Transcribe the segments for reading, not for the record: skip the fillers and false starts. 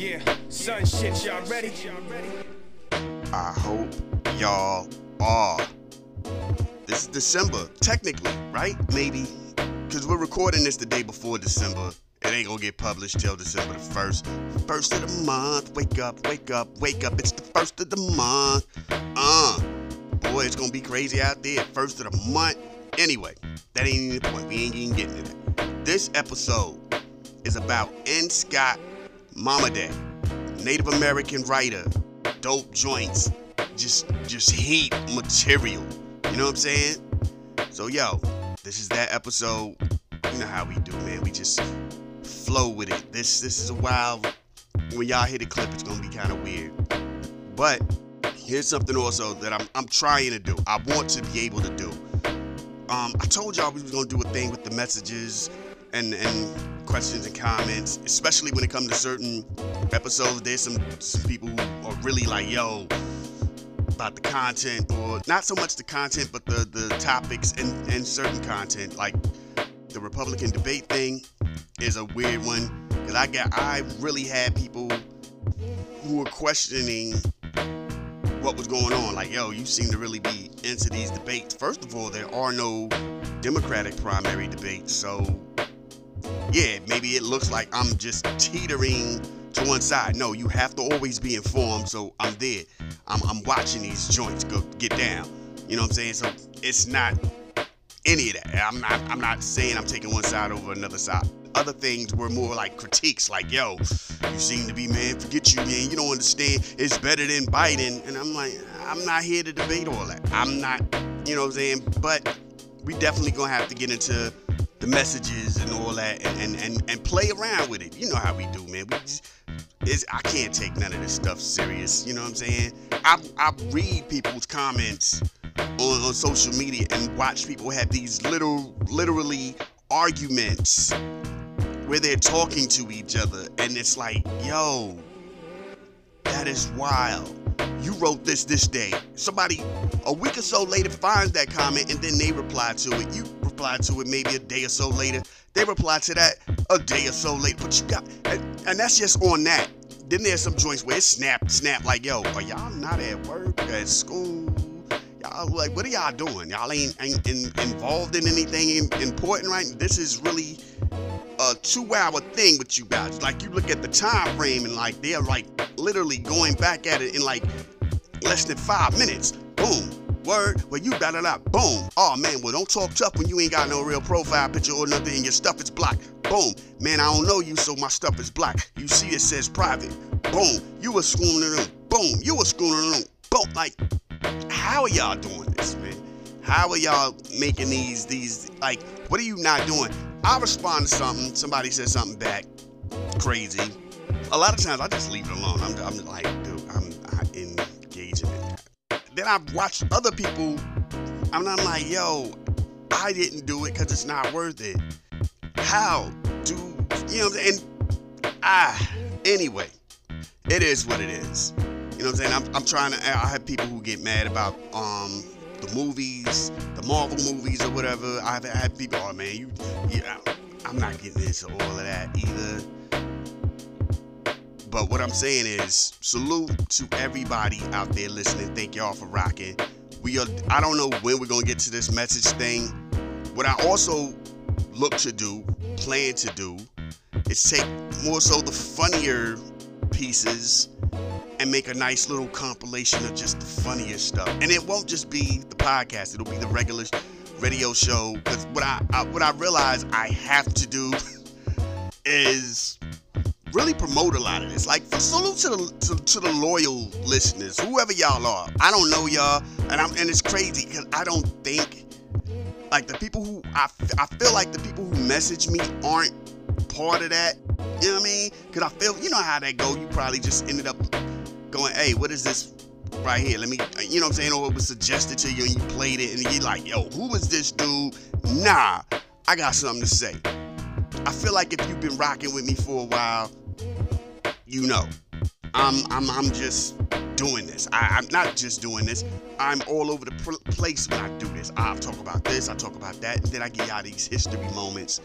Yeah, sun shit, y'all ready? I hope y'all are. It's December, technically, right? Maybe. Because we're recording this the day before December. It ain't gonna get published till December the 1st. First of the month. Wake up, wake up, wake up. It's the first of the month. Boy, it's gonna be crazy out there. First of the month. Anyway, that ain't even the point. We ain't even getting to that. This episode is about N. Scott Momaday, Native American writer, dope joints, just heat material. You know what I'm saying? So yo, this is that episode. You know how we do, man. We just flow with it. This is a wild. When y'all hear the clip, it's gonna be kind of weird. But here's something also that I'm trying to do. I want to be able to do. I told y'all we was gonna do a thing with the messages and questions and comments, especially when it comes to certain episodes. There's some people who are really like, yo, about the content, or not so much the content, but the topics and certain content. Like the Republican debate thing is a weird one, because I really had people who were questioning what was going on. Like, yo, you seem to really be into these debates. First of all, there are no Democratic primary debates, so yeah, maybe it looks like I'm just teetering to one side. No, you have to always be informed, so I'm there. I'm watching these joints go get down. You know what I'm saying? So it's not any of that. I'm not saying I'm taking one side over another side. Other things were more like critiques, like, yo, you seem to be, man, forget you, man, you don't understand, it's better than Biden. And I'm like, I'm not here to debate all that. I'm not, you know what I'm saying? But we definitely gonna have to get into the messages and all that and play around with it. You know how we do, man. I can't take none of this stuff serious, you know what I'm saying? I read people's comments on social media and watch people have these literally arguments where they're talking to each other, and it's like, yo, that is wild. You wrote this day. Somebody a week or so later finds that comment, and then they reply to it. You reply to it maybe a day or so later. They reply to that a day or so later. But you got, and that's just on that. Then there's some joints where it's snap, like, yo, are y'all not at work, at school? Y'all, like, what are y'all doing? Y'all ain't involved in anything important, right? This is really a 2-hour thing with you guys. Like, you look at the time frame and like they're like literally going back at it in like less than 5 minutes. Boom, word, well you batted out, boom. Oh man, well don't talk tough when you ain't got no real profile picture or nothing and your stuff is blocked. Boom, man, I don't know you, so my stuff is blocked. You see it says private. Boom, you were schooling them. Boom, you were schooling them. Boom, like, how are y'all doing this, man? How are y'all making these, like, what are you not doing? I respond to something, somebody says something back, crazy. A lot of times I just leave it alone. I'm like, dude, I'm engaging in that. Then I've watched other people, and I'm like, yo, I didn't do it because it's not worth it. How do, you know what I'm saying? Anyway, it is what it is. You know what I'm saying? I'm trying to, I have people who get mad about, the movies, the Marvel movies or whatever. I've had people, oh man, I'm not getting into all of that either. But what I'm saying is, salute to everybody out there listening. Thank y'all for rocking. I don't know when we're gonna get to this message thing. What I also plan to do, is take more so the funnier pieces and make a nice little compilation of just the funniest stuff. And it won't just be the podcast, it'll be the regular radio show. Because what I realize I have to do is really promote a lot of this. Like, salute to the loyal listeners, whoever y'all are. I don't know y'all, and it's crazy because I don't think, like, the people who, I feel like the people who message me aren't part of that, you know what I mean? Because I feel, you know how that go, you probably just ended up going, hey, what is this right here? Let me, you know what I'm saying? Or it was suggested to you and you played it and you're like, yo, who is this dude? Nah, I got something to say. I feel like if you've been rocking with me for a while, you know, I'm just doing this. I'm not just doing this. I'm all over the place when I do this. I talk about this, I talk about that, and then I give y'all these history moments.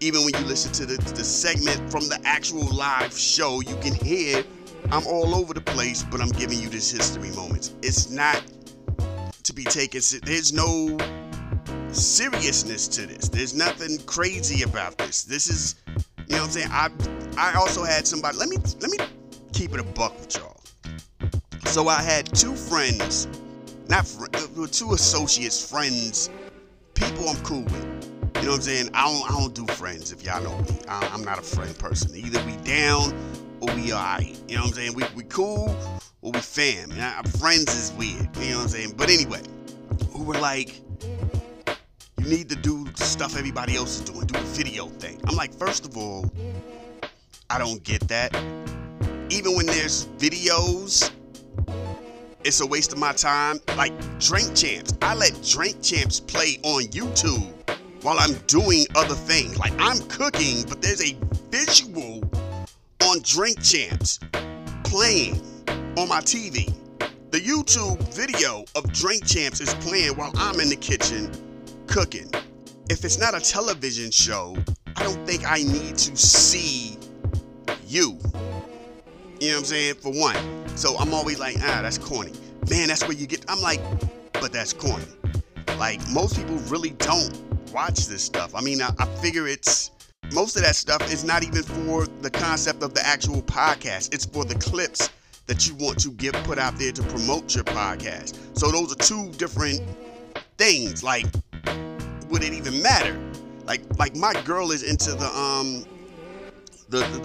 Even when you listen to the segment from the actual live show, you can hear I'm all over the place, but I'm giving you this history moments. It's not to be taken. There's no seriousness to this. There's nothing crazy about this. This is, you know what I'm saying? I also had somebody, let me keep it a buck with y'all. So I had two friends, two associates, friends, people I'm cool with. You know what I'm saying? I don't do friends, if y'all know me. I'm not a friend person. Either we down or we alright. You know what I'm saying? We cool or we fam. And friends is weird. You know what I'm saying? But anyway, who were like, you need to do stuff everybody else is doing. Do the video thing. I'm like, first of all, I don't get that. Even when there's videos, it's a waste of my time. Like Drink Champs. I let Drink Champs play on YouTube while I'm doing other things. Like I'm cooking, but there's a visual on Drink Champs playing on my TV. The YouTube video of Drink Champs is playing while I'm in the kitchen cooking. If it's not a television show, I don't think I need to see you. You know what I'm saying? For one. So I'm always like, that's corny. Man, that's where you get, I'm like, but that's corny. Like most people really don't watch this stuff. I mean, I figure it's most of that stuff is not even for the concept of the actual podcast. It's for the clips that you want to get put out there to promote your podcast. So those are two different things. Like, would it even matter? Like my girl is into the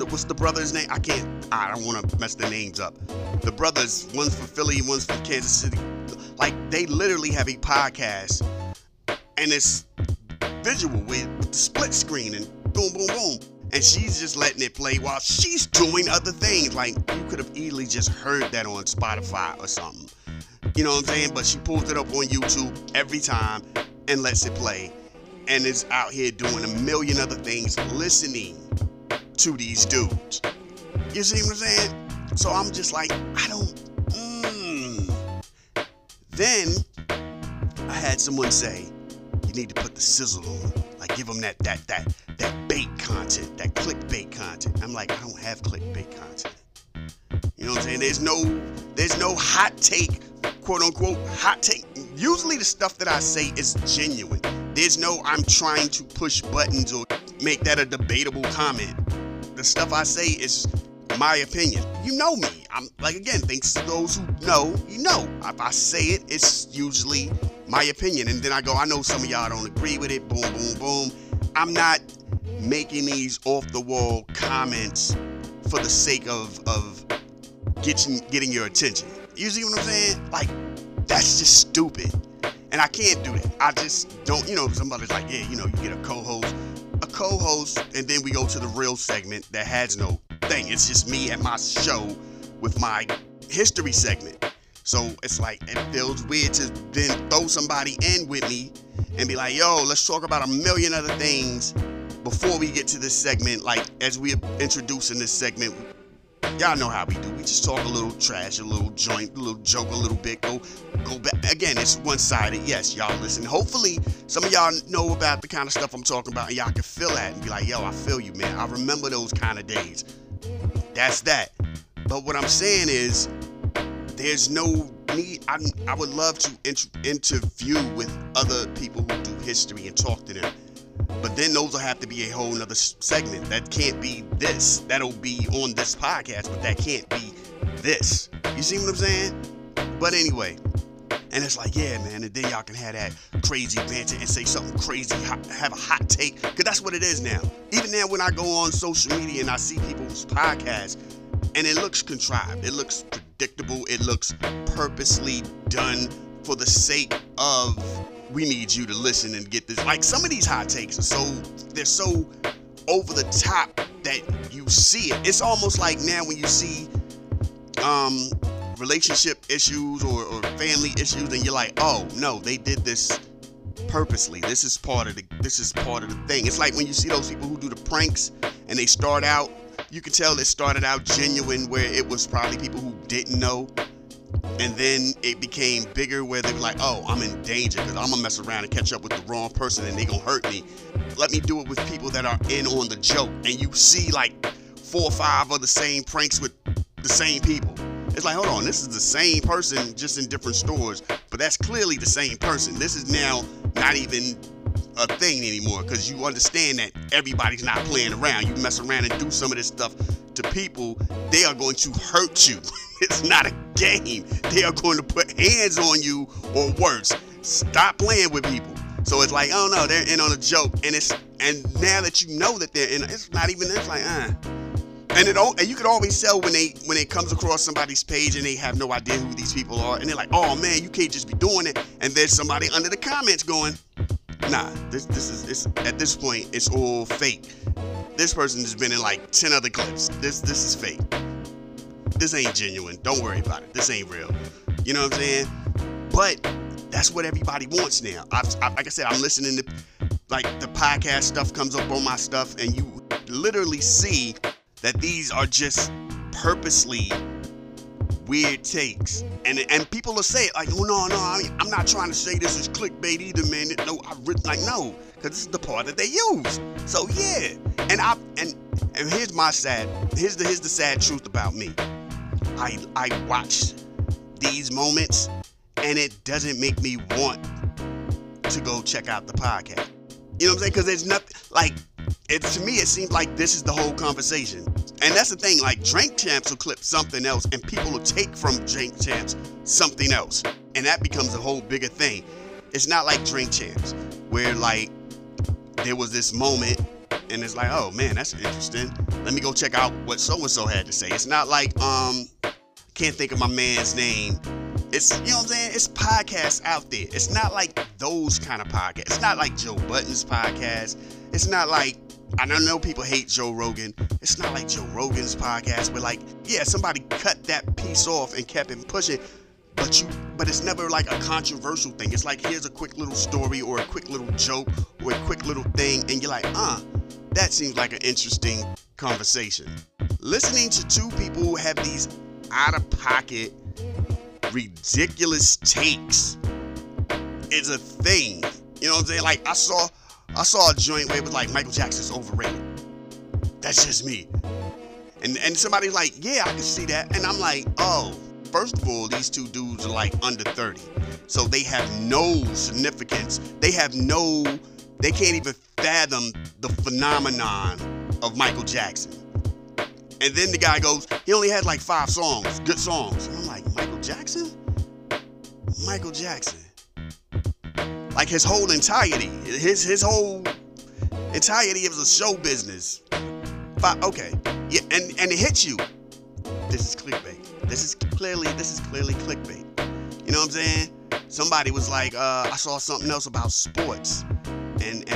what's the brother's name? I don't want to mess the names up. The brothers, one's from Philly, one's from Kansas City. Like they literally have a podcast, and it's visual with the split screen and boom, boom, boom. And she's just letting it play while she's doing other things. Like, you could have easily just heard that on Spotify or something. You know what I'm saying? But she pulls it up on YouTube every time and lets it play. And is out here doing a million other things, listening to these dudes. You see what I'm saying? So I'm just like, I don't... Then, I had someone say, need to put the sizzle on, like give them that bait content, that clickbait content. I'm like, I don't have clickbait content. You know what I'm saying? There's no hot take, quote unquote hot take. Usually the stuff that I say is genuine. There's no I'm trying to push buttons or make that a debatable comment. The stuff I say is my opinion. You know me. I'm like, again, thanks to those who know, you know. If I say it, it's usually my opinion, and then I go, I know some of y'all don't agree with it, boom, boom, boom. I'm not making these off-the-wall comments for the sake of getting your attention. You see what I'm saying? Like, that's just stupid, and I can't do that. I just don't, you know, somebody's like, yeah, you know, you get a co-host, and then we go to the real segment that has no thing. It's just me and my show with my history segment. So it's like, it feels weird to then throw somebody in with me and be like, yo, let's talk about a million other things before we get to this segment. Like, as we're introducing this segment, y'all know how we do. We just talk a little trash, a little joint, a little joke, a little bit, go back. Again, it's one-sided. Yes, y'all listen. Hopefully, some of y'all know about the kind of stuff I'm talking about and y'all can feel that and be like, yo, I feel you, man. I remember those kind of days. That's that. But what I'm saying is, there's no need. I would love to interview with other people who do history and talk to them. But then those will have to be a whole nother segment. That can't be this. That'll be on this podcast, but that can't be this. You see what I'm saying? But anyway. And it's like, yeah, man. And then y'all can have that crazy banter and say something crazy, have a hot take. Because that's what it is now. Even now when I go on social media and I see people's podcasts, and it looks contrived. It looks predictable. It looks purposely done for the sake of, we need you to listen and get this. Like, some of these hot takes are they're so over the top that you see it. It's almost like now when you see relationship issues or family issues, and you're like, oh no, they did this purposely. This is part of the thing. It's like when you see those people who do the pranks and they start out, you can tell it started out genuine, where it was probably people who didn't know And then it became bigger where they were like, oh, I'm in danger because I'm going to mess around and catch up with the wrong person and they going to hurt me. Let me do it with people that are in on the joke. And you see like 4 or 5 of the same pranks with the same people. It's like, hold on, this is the same person just in different stores, but that's clearly the same person. This is now not even a thing anymore because you understand that everybody's not playing around. You mess around and do some of this stuff to people, they are going to hurt you. It's not a game. They are going to put hands on you or worse. Stop playing with people. So it's like, oh no, they're in on a joke, and now that you know that they're in, it's not even. It's like, and you can always tell when it comes across somebody's page and they have no idea who these people are, and they're like, oh man, you can't just be doing it. And there's somebody under the comments going, nah, this is at this point it's all fake. This person has been in like 10 other clips. This is fake. This ain't genuine. Don't worry about it. This ain't real. You know what I'm saying? But that's what everybody wants now. Like I said, I'm listening to like the podcast stuff comes up on my stuff, and you literally see that these are just purposely weird takes. And people will say it like, oh, no, I'm not trying to say this is clickbait either, man. No, no, because this is the part that they use. So yeah. And here's my sad, here's the sad truth about me. I watch these moments and it doesn't make me want to go check out the podcast. You know what I'm saying? Because there's nothing, like, to me it seems like this is the whole conversation. And that's the thing, like, Drink Champs will clip something else and people will take from Drink Champs something else. And that becomes a whole bigger thing. It's not like Drink Champs where, like, there was this moment and it's like, oh man, that's interesting. Let me go check out what so-and-so had to say. It's not like, can't think of my man's name. It's, you know what I'm saying? It's podcasts out there. It's not like those kind of podcasts. It's not like Joe Button's podcast. It's not like, I don't know, people hate Joe Rogan. It's not like Joe Rogan's podcast where, like, yeah, somebody cut that piece off and kept it pushing. But it's never like a controversial thing. It's like, here's a quick little story or a quick little joke or a quick little thing, and you're like, that seems like an interesting conversation. Listening to two people who have these out-of-pocket, ridiculous takes is a thing. You know what I'm saying? Like, I saw a joint where it was like, Michael Jackson's overrated. That's just me. And somebody's like, yeah, I can see that. And I'm like, oh. First of all, these two dudes are like under 30. So they have no significance. They can't even fathom the phenomenon of Michael Jackson. And then the guy goes, he only had like 5 songs, good songs. And I'm like, Michael Jackson? Michael Jackson. Like his whole entirety of the show business. Okay. Yeah, and it hits you. This is clickbait. This is clearly clickbait. You know what I'm saying? Somebody was like, I saw something else about sports. And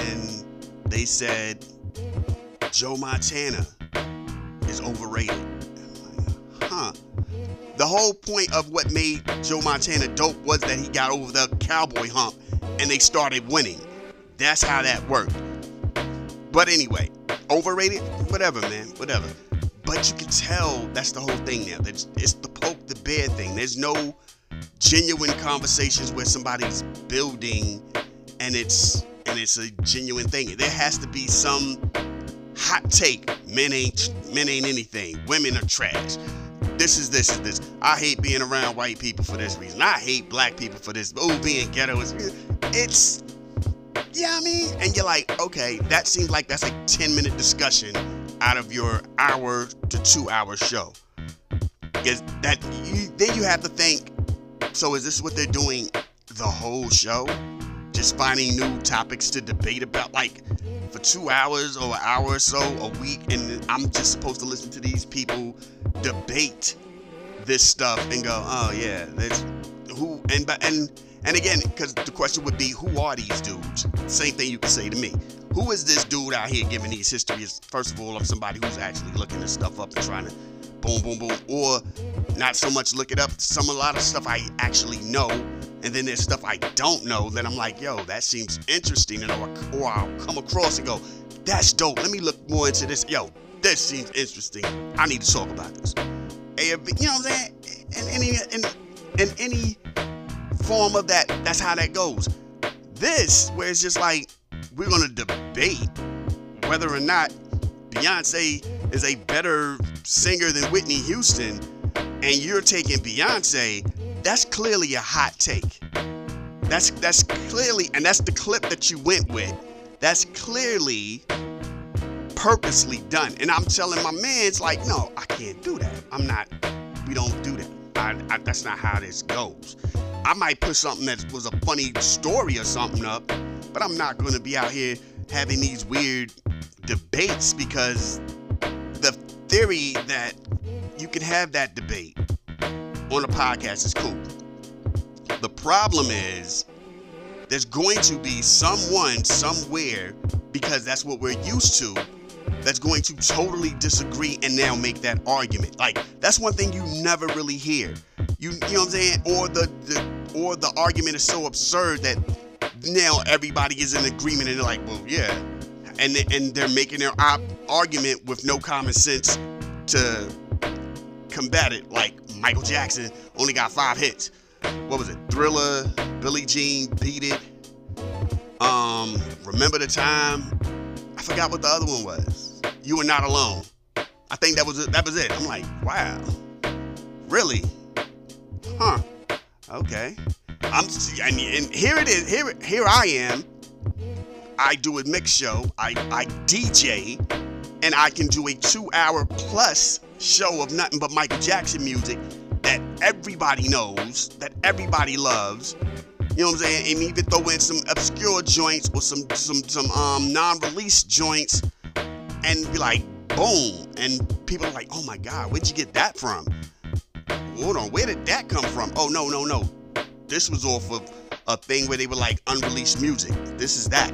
they said, Joe Montana is overrated. I'm like, huh. The whole point of what made Joe Montana dope was that he got over the cowboy hump and they started winning. That's how that worked. But anyway, overrated? Whatever, man, whatever. But you can tell that's the whole thing now. It's the poke the bear thing. There's no genuine conversations where somebody's building and it's a genuine thing. There has to be some hot take. Men ain't anything. Women are trash. This is this. I hate being around white people for this reason. I hate black people for this. Oh, being ghetto is... It's... Yeah, I mean... And you're like, okay, that seems like that's a 10-minute discussion out of your hour to 2-hour show. Because then you have to think, so is this what they're doing the whole show? Just finding new topics to debate about, like, for 2 hours or an hour or so a week, and I'm just supposed to listen to these people debate this stuff and go, oh yeah, that's who. And again, because the question would be, who are these dudes? Same thing you can say to me. Who is this dude out here giving these histories? First of all, I'm somebody who's actually looking this stuff up and trying to boom, boom, boom, or not so much look it up. A lot of stuff I actually know. And then there's stuff I don't know that I'm like, yo, that seems interesting. And or I'll come across and go, that's dope. Let me look more into this. Yo, this seems interesting. I need to talk about this. You know what I'm saying? And in any form of that. That's how that goes. This, where it's just like, we're going to debate whether or not Beyonce is a better singer than Whitney Houston, and you're taking Beyonce, that's clearly a hot take. That's clearly, and that's the clip that you went with. That's clearly purposely done. And I'm telling my mans, like, no, I can't do that. We don't do that. That's not how this goes. I might put something that was a funny story or something up, but I'm not going to be out here having these weird debates, because the theory that you can have that debate on a podcast is cool. The problem is there's going to be someone somewhere, because that's what we're used to, that's going to totally disagree and now make that argument. Like, that's one thing you never really hear. You know what I'm saying? Or the argument is so absurd that now everybody is in agreement and they're like, well, yeah. And they're making their argument with no common sense to combat it. Like, Michael Jackson only got 5 hits. What was it? Thriller, Billie Jean, Beat It, Remember the Time. I forgot what the other one was. You Were Not Alone. I think that was it. I'm like, wow, really? Huh? Okay. And here it is. Here I am. I do a mix show. I DJ, and I can do a 2-hour plus show of nothing but Michael Jackson music that everybody knows, that everybody loves. You know what I'm saying? And even throw in some obscure joints or some non-release joints, and be like, boom. And people are like, oh my God, where'd you get that from? Hold on, where did that come from? Oh, no. This was off of a thing where they were like, unreleased music. This is that.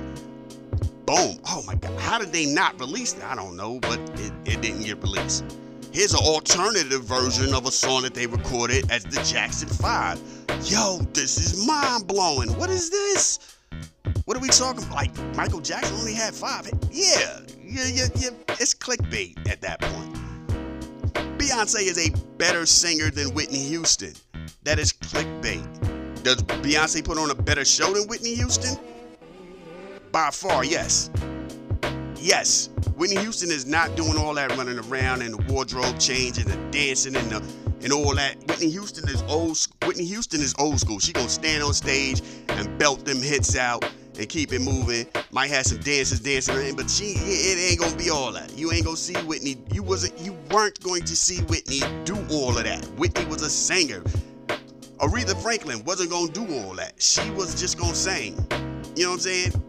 Boom. Oh my God, how did they not release that? I don't know, but it didn't get released. Here's an alternative version of a song that they recorded as the Jackson 5. Yo, this is mind-blowing. What is this? What are we talking about? Like, Michael Jackson only had 5. Yeah. It's clickbait at that point. Beyonce is a better singer than Whitney Houston. That is clickbait. Does Beyonce put on a better show than Whitney Houston? By far, yes. Yes, Whitney Houston is not doing all that running around and the wardrobe change and the dancing and all that. Whitney Houston is old school. She gonna stand on stage and belt them hits out and keep it moving. Might have some dancers dancing, but it ain't gonna be all that. You ain't gonna see Whitney. You weren't going to see Whitney do all of that. Whitney was a singer. Aretha Franklin wasn't gonna do all that. She was just gonna sing. You know what I'm saying?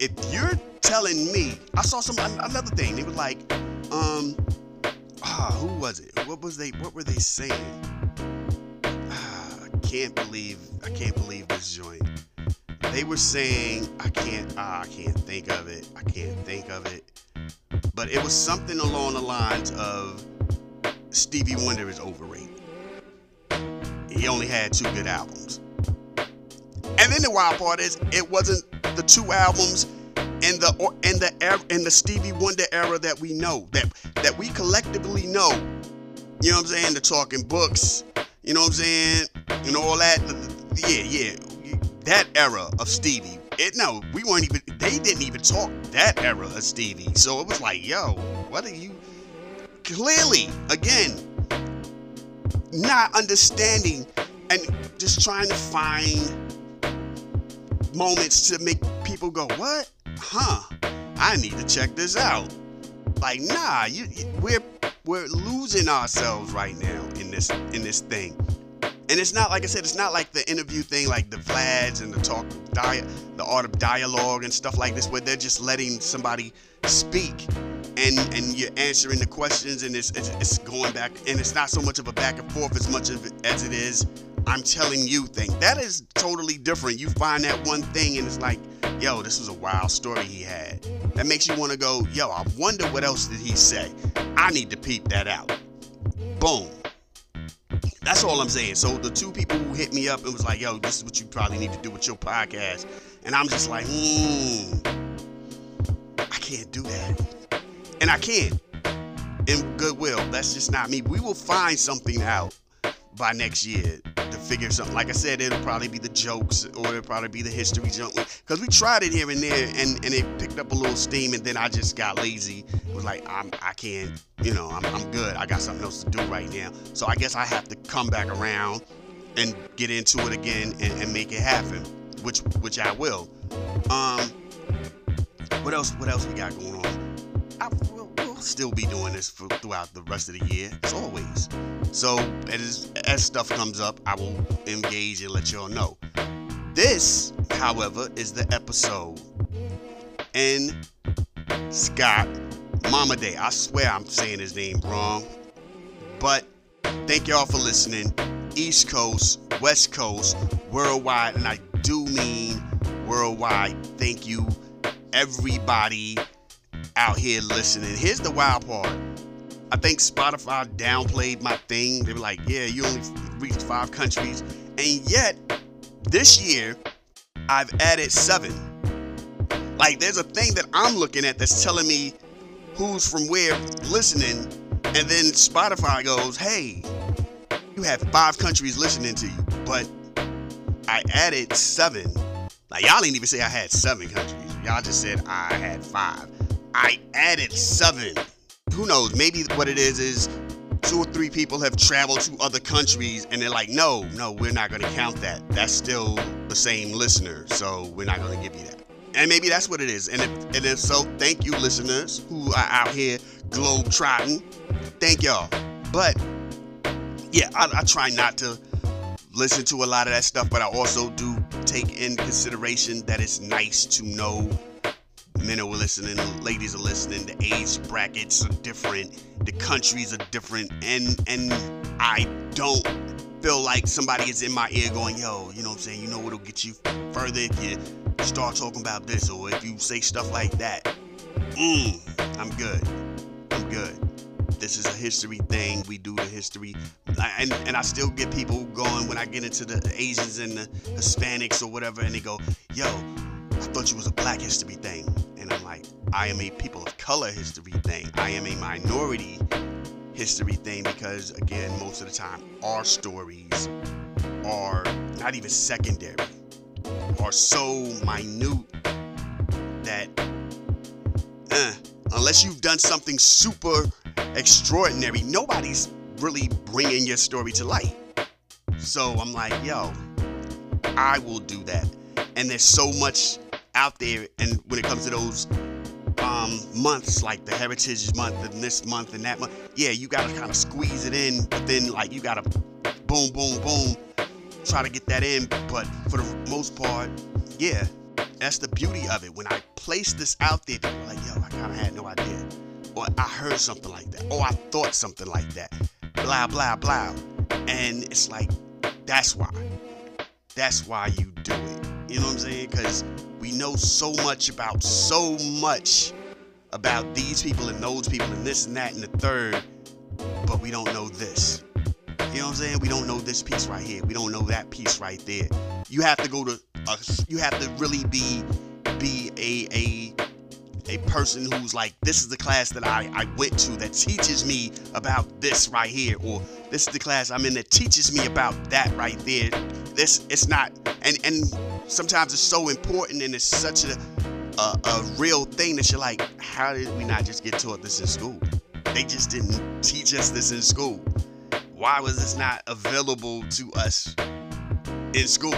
If you're telling me, I saw another thing. They were like, who was it? What were they saying? I can't believe this joint. They were saying, I can't think of it. But it was something along the lines of Stevie Wonder is overrated. He only had 2 good albums. And then the wild part is, it wasn't the 2 albums in the Stevie Wonder era that we know, that we collectively know. You know what I'm saying? The Talking Books, you know what I'm saying? And all that. Yeah. That era of Stevie. They didn't even talk that era of Stevie. So it was like, yo, what are you? Clearly, again, not understanding and just trying to find moments to make people go, what? Huh? I need to check this out. Like, nah, we're losing ourselves right now in this thing. And it's not, like I said, it's not like the interview thing, like the Vlads and the the art of dialogue and stuff like this, where they're just letting somebody speak and you're answering the questions, and it's going back, and it's not so much of a back and forth as much as it is I'm telling you thing. That is totally different. You find that one thing and it's like, yo, this was a wild story he had. That makes you want to go, yo, I wonder what else did he say? I need to peep that out. Boom. That's all I'm saying. So the 2 people who hit me up and was like, yo, this is what you probably need to do with your podcast. And I'm just like, I can't do that. And I can't. In goodwill. That's just not me. We will find something out by next year. have to figure something. Like I said, it'll probably be the jokes, or it'll probably be the history junk. Because we tried it here and there, and it picked up a little steam, and then I just got lazy. It was like, I can't, you know, I'm good. I got something else to do right now. So I guess I have to come back around and get into it again and make it happen, which I will. What else we got going on? We'll still be doing this throughout the rest of the year, as always. So as stuff comes up, I will engage and let y'all know. This, however, is the episode N. Scott Momaday. I swear I'm saying his name wrong. But thank y'all for listening. East Coast, West Coast, worldwide, and I do mean worldwide. Thank you, everybody out here listening. Here's the wild part. I think Spotify downplayed my thing. They were like, yeah, you only reached 5 countries. And yet, this year, I've added 7. Like, there's a thing that I'm looking at that's telling me who's from where listening. And then Spotify goes, hey, you have 5 countries listening to you. But I added 7. Like, y'all didn't even say I had 7 countries. Y'all just said I had 5. I added 7. Who knows, maybe what it is 2 or 3 people have traveled to other countries and they're like, no, we're not going to count that. That's still the same listener, so we're not going to give you that. And maybe that's what it is. And if so, thank you, listeners who are out here globe-trotting. Thank y'all. But, yeah, I try not to listen to a lot of that stuff, but I also do take in consideration that it's nice to know men are listening, ladies are listening, the age brackets are different, the countries are different, and I don't feel like somebody is in my ear going, yo, you know what I'm saying, you know what'll get you further if you start talking about this, or if you say stuff like that. I'm good. This is a history thing. We do the history. And I still get people going when I get into the Asians and the Hispanics or whatever, and they go, yo, I thought you was a black history thing. And I'm like, I am a people of color history thing. I am a minority history thing because, again, most of the time, our stories are not even secondary, are so minute that unless you've done something super extraordinary, nobody's really bringing your story to light. So I'm like, yo, I will do that. And there's so much out there, and when it comes to those months, like the Heritage Month and this month and that month, yeah, you gotta kind of squeeze it in, but then like you gotta boom, try to get that in. But for the most part, yeah, that's the beauty of it. When I place this out there, people are like, yo, I kind of had no idea, or I heard something like that, or I thought something like that, blah, blah, blah. And it's like, that's why you do it. You know what I'm saying? Because we know so much about these people and those people and this and that and the third, but we don't know this. You know what I'm saying? We don't know this piece right here. We don't know that piece right there. You have to really be a person who's like, this is the class that I went to that teaches me about this right here, or this is the class I'm in that teaches me about that right there. This, it's not, and sometimes it's so important, and it's such a real thing that you're like, how did we not just get taught this in school? They just didn't teach us this in school. Why was this not available to us in school?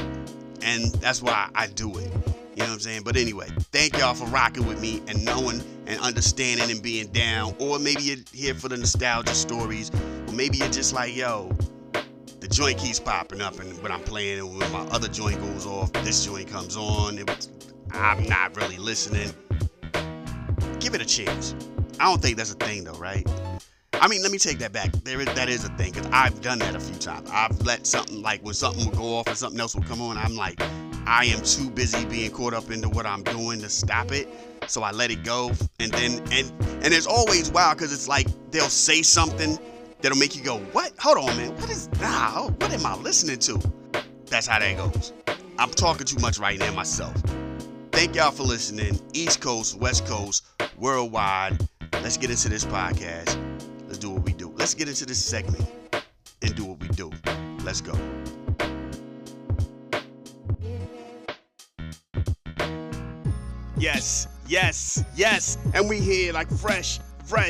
And that's why I do it. You know what I'm saying? But anyway, thank y'all for rocking with me and knowing and understanding and being down. Or maybe you're here for the nostalgia stories. Or maybe you're just like, yo, the joint keeps popping up, and when I'm playing it, when my other joint goes off, this joint comes on. I'm not really listening. Give it a chance. I don't think that's a thing, though, right? I mean, let me take that back. That is a thing, because I've done that a few times. I've let something, like when something will go off and something else will come on, I'm like, I am too busy being caught up into what I'm doing to stop it. So I let it go. And then, and it's always wild, because it's like they'll say something that'll make you go, what? Hold on, man. What am I listening to? That's how that goes. I'm talking too much right now myself. Thank y'all for listening. East Coast, West Coast, worldwide. Let's get into this podcast. Let's do what we do. Let's get into this segment and do what we do. Let's go. Yes, yes, yes. And we here like fresh. I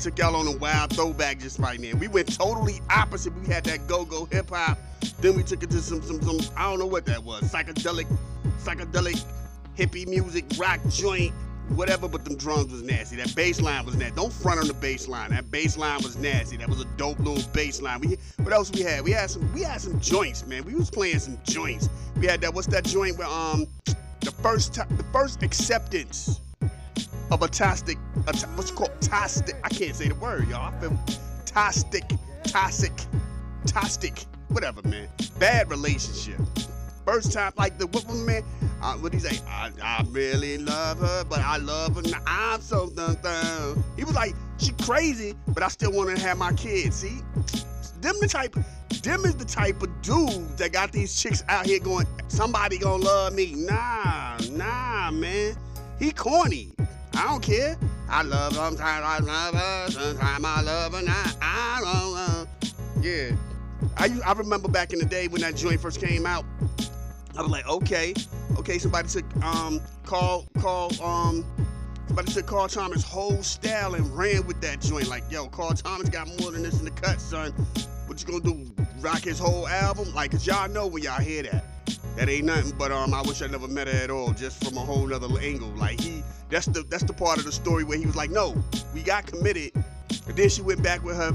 took y'all on a wild throwback just right now. We went totally opposite. We had that go-go hip-hop. Then we took it to some I don't know what that was. Psychedelic hippie music, rock joint, whatever, but them drums was nasty. That bass line was nasty. Don't front on the bass line. That bass line was nasty. That was a dope little bass line. What else we had? We had some joints, man. We was playing some joints. We had that, what's that joint where the first acceptance of a toxic, I can't say the word, y'all. I feel toxic, whatever, man. Bad relationship. First time, like the woman, man, what he say? I really love her, but I love her now. I'm so done. He was like, she crazy, but I still want to have my kids. See, them is the type of dudes that got these chicks out here going, somebody gonna love me. Nah, man. He corny. I don't care. I love her, sometimes I love her, sometimes I love her not. I don't know. Yeah. I remember back in the day when that joint first came out, I was like, okay, somebody took Carl Thomas' whole style and ran with that joint. Like, yo, Carl Thomas got more than this in the cut, son. What you gonna do, rock his whole album? Like, 'cause y'all know when y'all hear that. That ain't nothing but I wish I never met her at all, just from a whole nother angle. Like, that's the part of the story where he was like, no, we got committed, and then she went back with her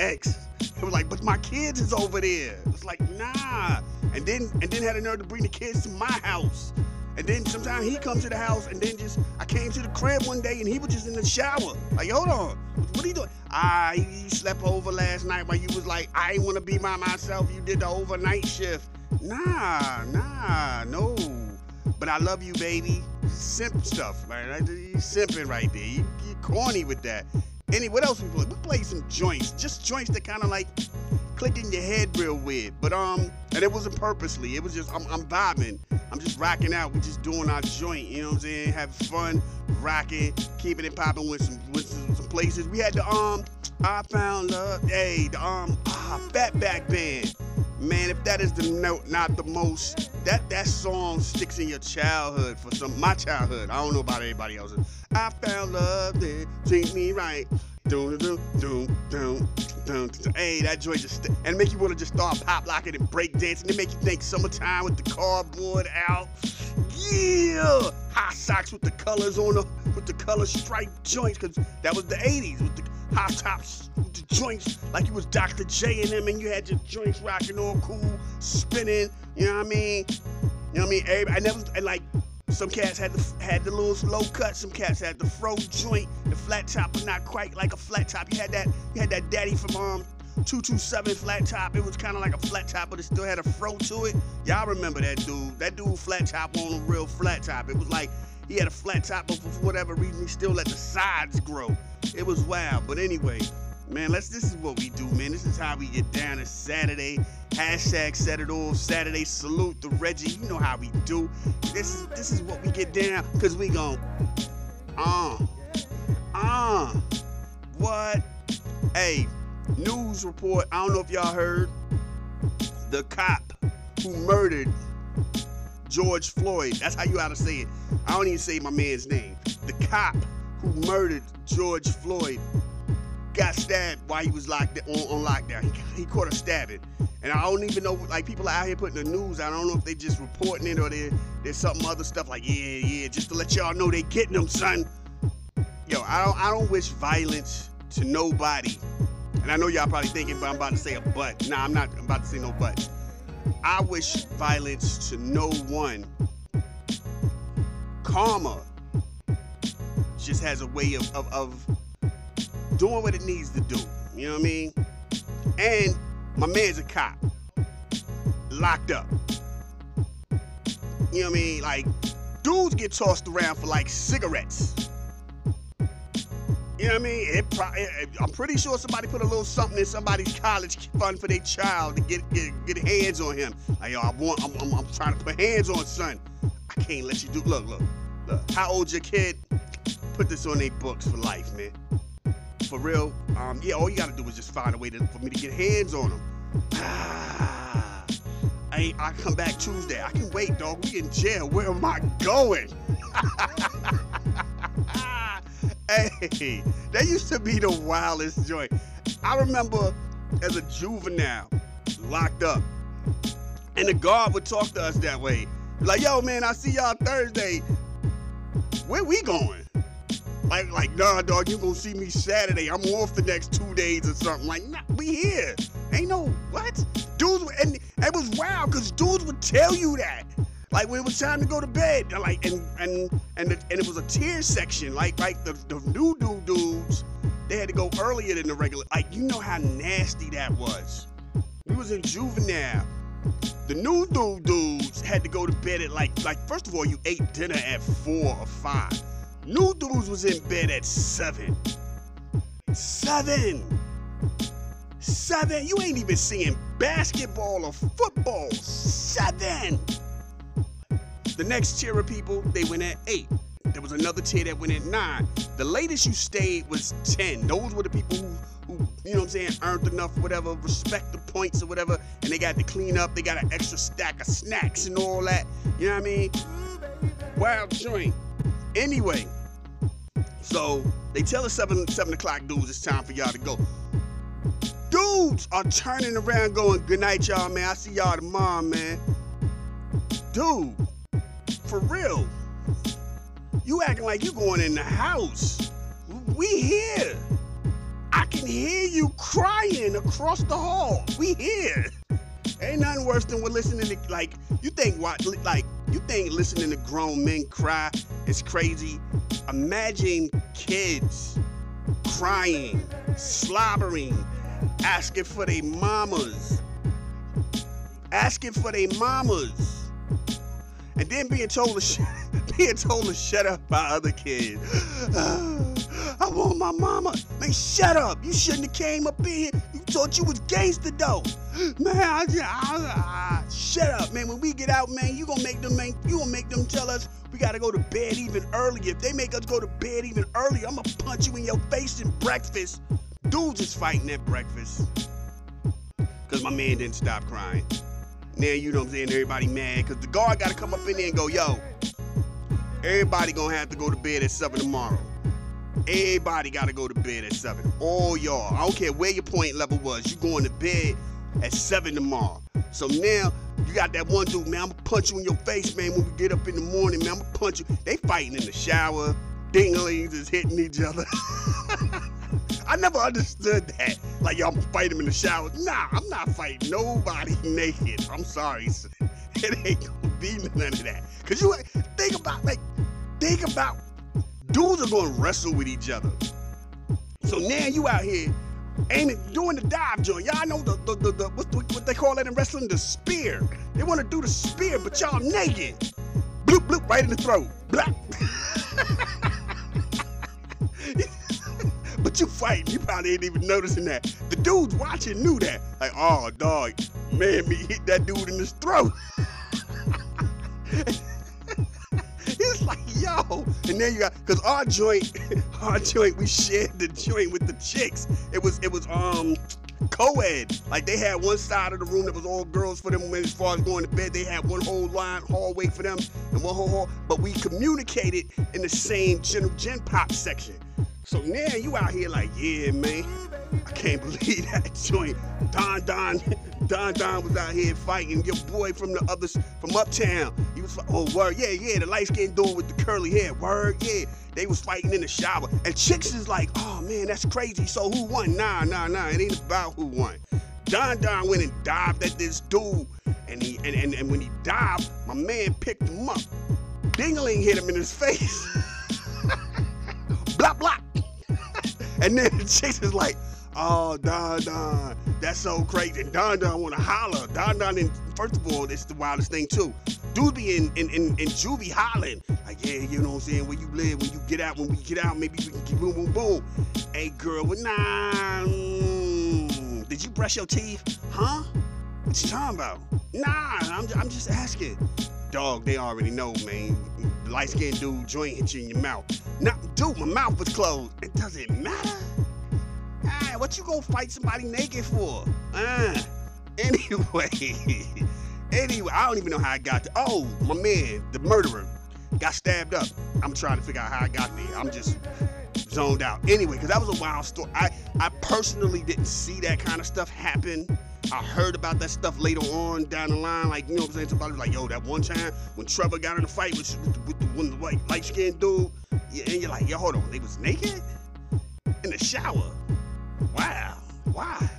ex. It was like, but my kids is over there. It's like, nah. And then had a nerve to bring the kids to my house. And then sometimes he comes to the house, and then I came to the crib one day, and he was just in the shower. Like, hold on, what are you doing? He slept over last night while you was like, I ain't want to be by myself. You did the overnight shift. Nah, no. But I love you, baby. Simp stuff, man. You simping right there. You corny with that. What else we play? We played some joints. Just joints that kind of like click in your head real weird. But, and it wasn't purposely. It was just, I'm vibing. I'm just rocking out. We're just doing our joint, you know what I'm saying? Having fun, rocking, keeping it popping with some places. We had the, I Found Love, hey, the, Fatback Band. Man, if that is the note, not the most, that song sticks in your childhood for my childhood. I don't know about everybody else's. I found love that treat me right. Hey, that joint just and make you want to just start pop locking and break dancing. It make you think summertime with the cardboard out. Yeah, hot socks with the colors on them, with the color striped joints, 'cause that was the '80s with the high tops, with the joints, like you was Dr. J and them, and you had your joints rocking all cool, spinning, you know what I mean? You know what I mean? Everybody, some cats had the little low cut, some cats had the fro joint, the flat top, but not quite like a flat top. You had that daddy from 227 flat top. It was kind of like a flat top, but it still had a fro to it. Y'all remember that dude. That dude flat top on a real flat top. It was like, he had a flat top, but for whatever reason, he still let the sides grow. It was wild. But anyway, man, this is what we do, man. This is how we get down. It's Saturday. #setitall Saturday. Salute to Reggie. You know how we do. This is what we get down, 'cause we gon' what? Hey, news report. I don't know if y'all heard. The cop who murdered George Floyd. That's how you ought to say it. I don't even say my man's name. The cop who murdered George Floyd got stabbed while he was on lockdown. He caught a stabbing. And I don't even know, like, people are out here putting the news. I don't know if they just reporting it or there's some other stuff like, yeah, just to let y'all know they getting them, son. Yo, I don't wish violence to nobody. And I know y'all probably thinking, but I'm about to say a but. Nah, I'm not about to say no buts. I wish violence to no one. Karma just has a way of doing what it needs to do. You know what I mean? And my man's a cop. Locked up. You know what I mean? Like, dudes get tossed around for, like, cigarettes. You know what I mean? I'm pretty sure somebody put a little something in somebody's college fund for their child to get hands on him. Like, yo, I'm trying to put hands on son. I can't let you do. Look. How old's your kid? Put this on their books for life, man. For real, all you gotta do is just find a way for me to get hands on them. I come back Tuesday. I can wait, dog. We in jail. Where am I going? Hey, that used to be the wildest joint. I remember as a juvenile, locked up, and the guard would talk to us that way. Like, yo, man, I see y'all Thursday. Where we going? Like, nah, dog, you gonna see me Saturday. I'm off the next 2 days or something. Like, nah, we here. Ain't no, what? Dudes, and it was wild, because dudes would tell you that. Like, when it was time to go to bed, like, and it was a tier section. Like the new dudes, they had to go earlier than the regular. Like, you know how nasty that was. We was in juvenile. The new dudes had to go to bed at like first of all, you ate dinner at 4 or 5. New dudes was in bed at 7. 7. You ain't even seeing basketball or football. 7. The next tier of people, they went at 8. There was another tier that went at 9. The latest you stayed was 10. Those were the people who you know what I'm saying, earned enough, whatever, respect the points or whatever, and they got to clean up. They got an extra stack of snacks and all that. You know what I mean? Wild joint. Anyway, so they tell the 7 o'clock dudes it's time for y'all to go. Dudes are turning around going, good night, y'all, man. I see y'all tomorrow, man. Dude, for real, you acting like you going in the house. We here. I can hear you crying across the hall. We here. Ain't nothing worse than we're listening to, like, you think listening to grown men cry is crazy? Imagine kids crying, slobbering, asking for their mamas. And then being told to shut up by other kids. I want my mama. Man, shut up. You shouldn't have came up in here. You thought you was gangster, though. Man, shut up, man. When we get out, man, you gonna make them tell us we gotta go to bed even earlier. If they make us go to bed even earlier, I'm gonna punch you in your face in breakfast. Dudes is fighting at breakfast. Because my man didn't stop crying. Now, you know what I'm saying, everybody mad, because the guard got to come up in there and go, yo, everybody going to have to go to bed at 7 tomorrow. Everybody got to go to bed at 7. All y'all. I don't care where your point level was. You going to bed at 7 tomorrow. So now you got that one dude, man, I'm going to punch you in your face, man, when we get up in the morning, man, I'm going to punch you. They fighting in the shower. Dinglings is hitting each other. I never understood that. Like, y'all fight him in the shower. Nah, I'm not fighting nobody naked. I'm sorry, son. It ain't gonna be none of that. Cause you think about dudes are gonna wrestle with each other. So now you out here ain't doing the dive joint. Y'all know the what they call that in wrestling? The spear. They wanna do the spear, but y'all naked. Bloop, bloop, right in the throat. Black. But you fighting, you probably ain't even noticing that. The dudes watching knew that. Like, oh, dog, man, me hit that dude in his throat. It's like, yo. And then you got, because our joint, we shared the joint with the chicks. It was co-ed. Like, they had one side of the room that was all girls for them. As far as going to bed, they had one whole hallway for them and one whole hall. But we communicated in the same gen pop section. So now you out here like, yeah, man, I can't believe that joint. Don was out here fighting your boy from the others, from uptown. He was like, oh, word, yeah, the light-skinned dude with the curly hair, word, yeah. They was fighting in the shower. And chicks is like, oh, man, that's crazy. So who won? Nah, it ain't about who won. Don went and dived at this dude. And he when he dived, my man picked him up. Dingling hit him in his face. Blop, blop. And then the chicks is like, oh, Don, that's so crazy. And Don want to holler. Don, and first of all, it's the wildest thing, too. Dude be in juvie hollering. Like, yeah, you know what I'm saying? Where you live, when you get out, when we get out, maybe we can keep boom, boom, boom. Hey, girl, well, nah. Did you brush your teeth? Huh? What you talking about? Nah, I'm just asking. Dog, they already know, man. Light-skinned dude, joint hit you in your mouth. Now, dude, my mouth was closed. It doesn't matter. Right, what you gonna fight somebody naked for? Anyway, I don't even know how I got to. Oh, my man, the murderer, got stabbed up. I'm trying to figure out how I got there. I'm just zoned out. Anyway, because that was a wild story. I personally didn't see that kind of stuff happen. I heard about that stuff later on down the line, like, you know what I'm saying? Somebody was like, yo, that one time when Trevor got in a fight with the light-skinned dude, and you're like, yo, hold on, they was naked? In the shower? Wow. Why?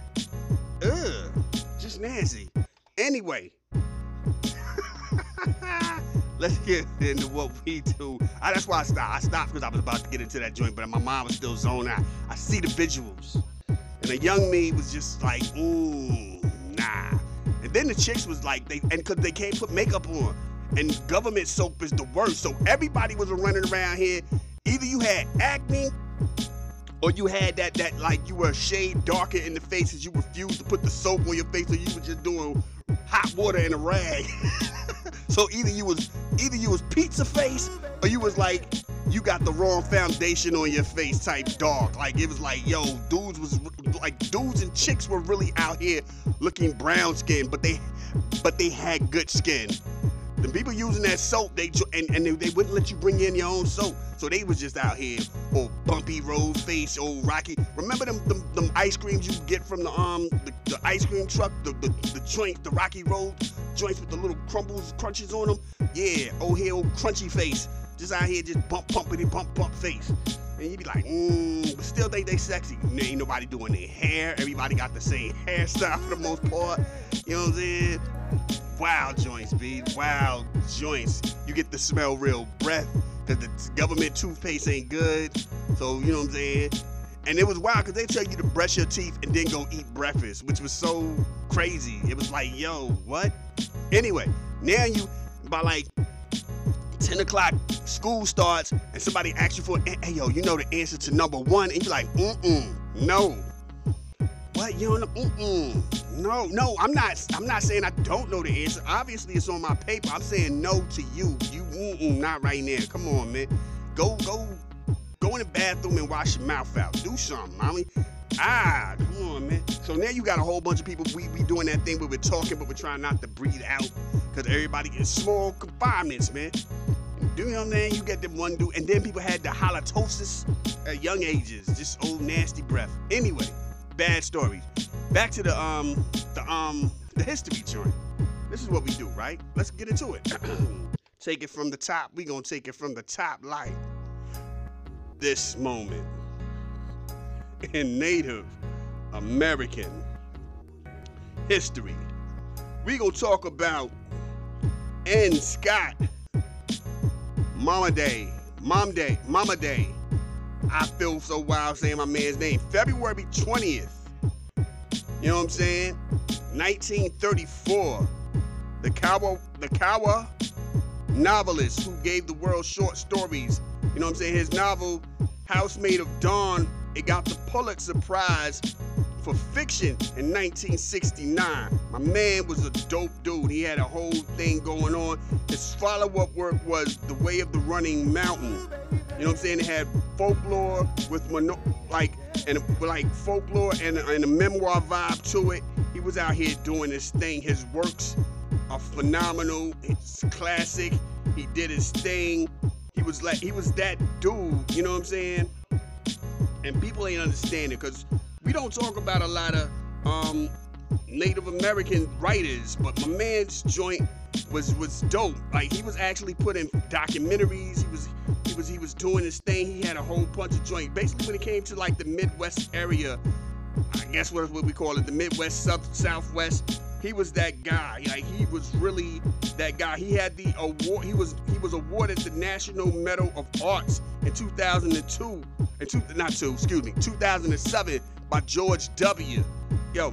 Ugh. Just nasty. Anyway. Let's get into what we do. That's why I stopped. I stopped because I was about to get into that joint, but my mind was still zoned out. I see the visuals. And the young me was just like, ooh, nah. And then the chicks was like, because they can't put makeup on. And government soap is the worst. So everybody was running around here. Either you had acne, or you had that like you were a shade darker in the face as you refused to put the soap on your face, or you were just doing hot water in a rag. So either you was pizza face, or you was like, you got the wrong foundation on your face type dark. Like, it was like, yo, dudes and chicks were really out here looking brown skin, but they had good skin. The people using that soap, they wouldn't let you bring in your own soap. So they was just out here, old bumpy road face, old rocky. Remember them ice creams you get from the ice cream truck, the joints, the rocky road joints with the little crunches on them? Yeah, old here, old crunchy face. Just out here, just bump face. And you be like, but still think they sexy. And ain't nobody doing their hair. Everybody got the same hairstyle for the most part. You know what I'm saying? Wild joints, B. Wild joints. You get to smell real breath. Because the government toothpaste ain't good. So, you know what I'm saying? And it was wild because they tell you to brush your teeth and then go eat breakfast, which was so crazy. It was like, yo, what? Anyway, now by like 10 o'clock, school starts, and somebody asks you for, hey, yo, you know the answer to number one? And you're like, no. What? You don't know? No, I'm not saying I don't know the answer. Obviously, it's on my paper. I'm saying no to you. You, not right now. Come on, man. Go in the bathroom and wash your mouth out. Do something, mommy. Come on, man. So now you got a whole bunch of people. We doing that thing where we're talking, but we're trying not to breathe out because everybody in small confinements, man. Do you know what I'm saying? You get them one dude, and then people had the halitosis at young ages. Just old nasty breath. Anyway. Bad stories. Back to the history joint. This is what we do, right? Let's get into it. Take it from the top. We gonna take it from the top, like this moment in Native American history. We gonna talk about N. Scott Momaday. I feel so wild saying my man's name. February 20th, you know what I'm saying? 1934, the Kawa novelist who gave the world short stories, you know what I'm saying? His novel, House Made of Dawn, it got the Pulitzer Prize for fiction in 1969. My man was a dope dude. He had a whole thing going on. His follow-up work was The Way of the Running Mountain. You know what I'm saying? It had folklore with folklore and a memoir vibe to it. He was out here doing his thing. His works are phenomenal. It's classic. He did his thing. He was that dude. You know what I'm saying? And people ain't understanding because we don't talk about a lot of Native American writers, but my man's joint was dope. Like, he was actually putting documentaries. He was doing his thing. He had a whole bunch of joint. Basically, when it came to like the Midwest area, I guess what we call it, the Midwest, Southwest, he was that guy. Like, he was really that guy. He had the award. He was awarded the National Medal of Arts in 2007 by George W. Yo,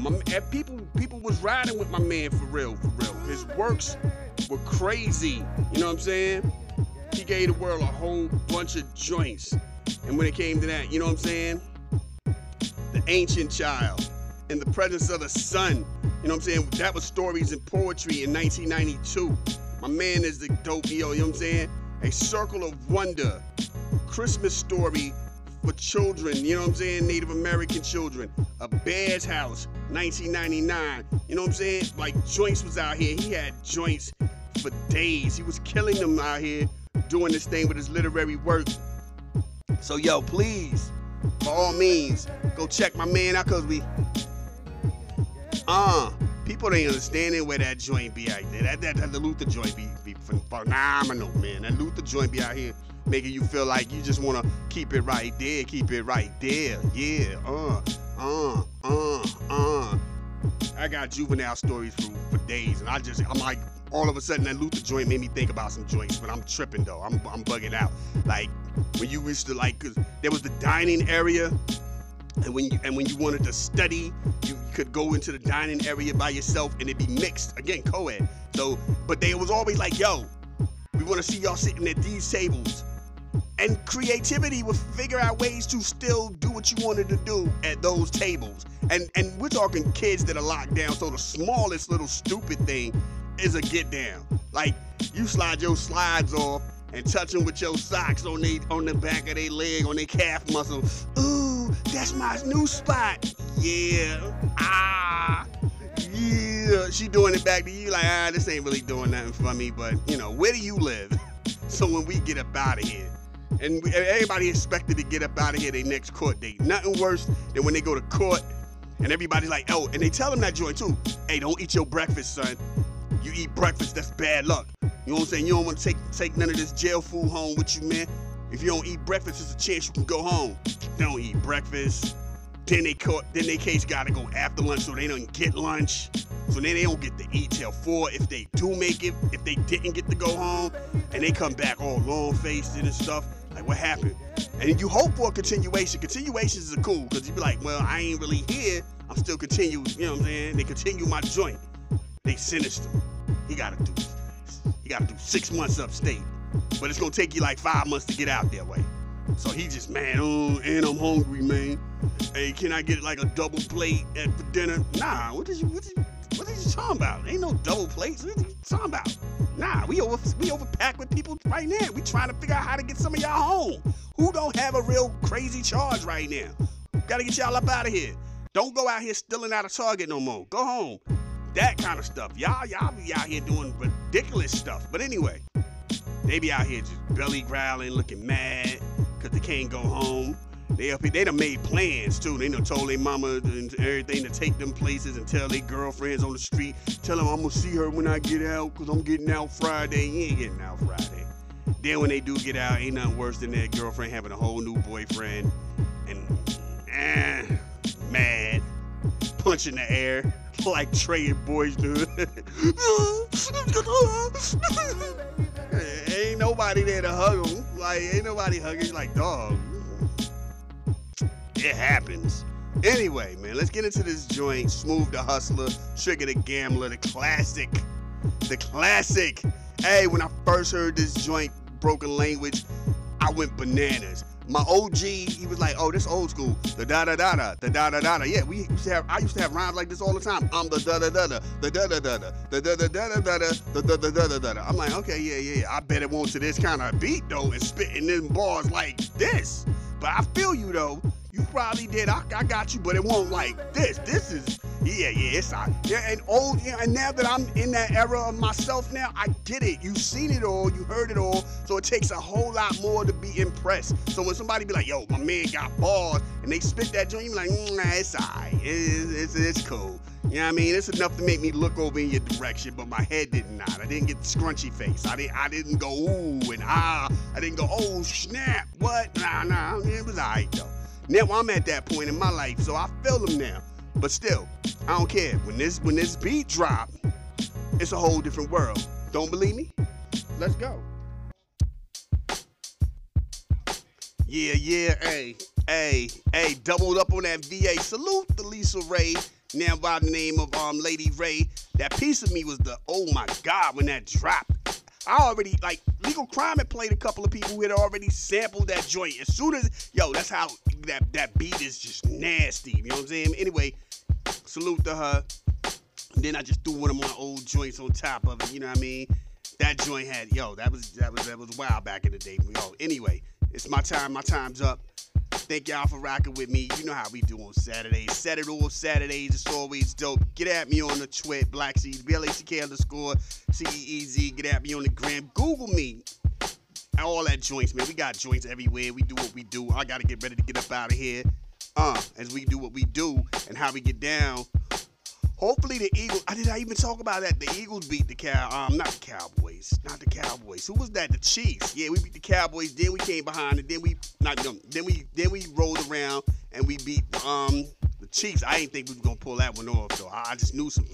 people was riding with my man for real. His works were crazy. You know what I'm saying? He gave the world a whole bunch of joints. And when it came to that, you know what I'm saying? The Ancient Child, In the Presence of the Sun. You know what I'm saying? That was stories and poetry in 1992. My man is the dope, yo, you know what I'm saying? A Circle of Wonder, Christmas story for children, you know what I'm saying? Native American children. A Bear's House, 1999. You know what I'm saying? Like, joints was out here. He had joints for days. He was killing them out here. doing this thing with his literary works. So yo, please, by all means, go check my man out, cause we people ain't understanding where that joint be out there. That the Luther joint be phenomenal, man. That Luther joint be out here making you feel like you just wanna keep it right there, yeah, I got juvenile stories for days, and I'm like, all of a sudden that Luther joint made me think about some joints, but I'm tripping though, I'm bugging out. Like, when you used to like, cause there was the dining area, and when you wanted to study, you could go into the dining area by yourself, and it'd be mixed, again, co-ed. So, but they was always like, yo, we wanna see y'all sitting at these tables. And creativity will figure out ways to still do what you wanted to do at those tables. And we're talking kids that are locked down, so the smallest little stupid thing is a get down. Like, you slide your slides off and touch them with your socks on the back of their leg, on their calf muscle. Ooh, that's my new spot. Yeah, yeah. She doing it back to you like, this ain't really doing nothing for me, but, you know, where do you live? So when we get up out of here, and everybody expected to get up out of here their next court date. Nothing worse than when they go to court and everybody's like, oh, and they tell them that joint too. Hey, don't eat your breakfast, son. You eat breakfast, that's bad luck. You know what I'm saying? You don't want to take none of this jail food home with you, man. If you don't eat breakfast, there's a chance you can go home. They don't eat breakfast. Then their case gotta go after lunch, so they don't get lunch. So then they don't get to eat till 4 if they do make it, if they didn't get to go home, and they come back all long-faced and stuff. Like, what happened? And you hope for a continuation. Continuations are cool, because you be like, well, I ain't really here. I'm still continuing, you know what I'm saying? They continue my joint. They sentenced him. He gotta do 6 months upstate. But it's gonna take you like 5 months to get out that way. So he just, man, and I'm hungry, man. Hey, can I get like a double plate for dinner? Nah, what are you talking about? Ain't no double plates. What are you talking about? Nah, we overpacked with people right now. We trying to figure out how to get some of y'all home. Who don't have a real crazy charge right now? Gotta get y'all up out of here. Don't go out here stealing out of Target no more. Go home. That kind of stuff. Y'all be out here doing ridiculous stuff. But anyway, they be out here just belly growling, looking mad, cause they can't go home. They done made plans too. They done told their mama and everything to take them places and tell their girlfriends on the street, tell them I'm gonna see her when I get out, cause I'm getting out Friday. You ain't getting out Friday. Then when they do get out, ain't nothing worse than that girlfriend having a whole new boyfriend and mad, punch in the air like Trey and boys do. Ain't nobody there to hug them. Like, ain't nobody hugging. Like, dog. It happens. Anyway, man, let's get into this joint. Smooth the Hustler, Trigger the Gambler, the classic. Hey, when I first heard this joint, Broken Language, I went bananas. My OG, he was like, oh, this old school. The da-da-da-da, the da-da-da-da. Yeah, I used to have rhymes like this all the time. I'm the da-da-da-da, the da-da-da-da, the da-da-da-da-da, the da-da-da-da-da. I'm like, okay, yeah. I bet it won't to this kind of beat, though, and spitting them bars like this. But I feel you, though. You probably did. I got you, but it won't like this. This is, yeah, it's out. Yeah, and old, yeah, and now that I'm in that era of myself now, I get it. You've seen it all, you heard it all, so it takes a whole lot more to be impressed. So when somebody be like, yo, my man got bars, and they spit that joint, you be like, nah, it's all right. It's cool. You know what I mean? It's enough to make me look over in your direction, but my head did not. I didn't get scrunchy face. I didn't go, ooh, and ah. I didn't go, oh, snap, what? Nah, it was all right, though. Now I'm at that point in my life, so I feel them now. But still, I don't care. When this beat drop, it's a whole different world. Don't believe me? Let's go. Yeah, hey, doubled up on that VA. Salute to Lisa Ray, now by the name of Lady Ray. That piece of me was the, oh my God, when that dropped. I already, like, Legal Crime had played a couple of people who had already sampled that joint. As soon as, yo, that's how that beat is just nasty, you know what I'm saying? Anyway, salute to her. And then I just threw one of my old joints on top of it, you know what I mean? That joint had, yo, that was wild back in the day. Yo, anyway, it's my time, my time's up. Thank y'all for rocking with me. You know how we do on Saturdays. Set it all Saturdays. It's always dope. Get at me on the Twit, Black Seeds, BLACK_CEEZ. Get at me on the gram. Google me. all at joints, man. We got joints everywhere. We do what we do. I got to get ready to get up out of here. As we do what we do and how we get down. Hopefully the Eagles, did I even talk about that? The Eagles beat the Cowboys. Who was that? The Chiefs. Yeah, we beat the Cowboys. Then we came behind and then we not them. Then we rolled around and we beat the Chiefs. I didn't think we was gonna pull that one off though. I just knew some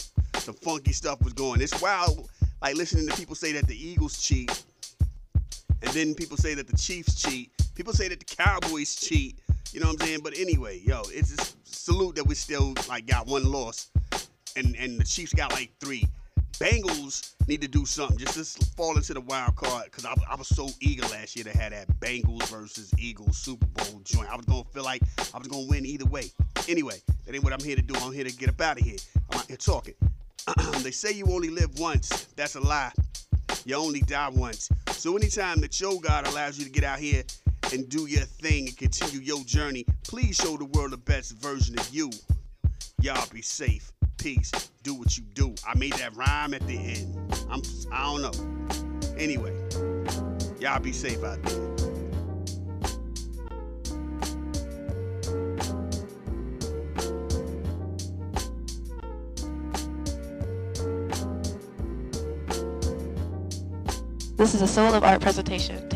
funky stuff was going. It's wild, like listening to people say that the Eagles cheat, and then people say that the Chiefs cheat. People say that the Cowboys cheat. You know what I'm saying? But anyway, yo, it's just salute that we still like got one loss. And the Chiefs got like 3. Bengals need to do something. Just fall into the wild card. Because I was so eager last year to have that Bengals versus Eagles Super Bowl joint. I was going to feel like I was going to win either way. Anyway, that ain't what I'm here to do. I'm here to get up out of here. I'm out here talking. They say you only live once. That's a lie. You only die once. So anytime that your God allows you to get out here and do your thing and continue your journey, please show the world the best version of you. Y'all be safe. Peace. Do what you do. I made that rhyme at the end. I don't know. Anyway, y'all be safe out there. This is a Soul of Art presentation.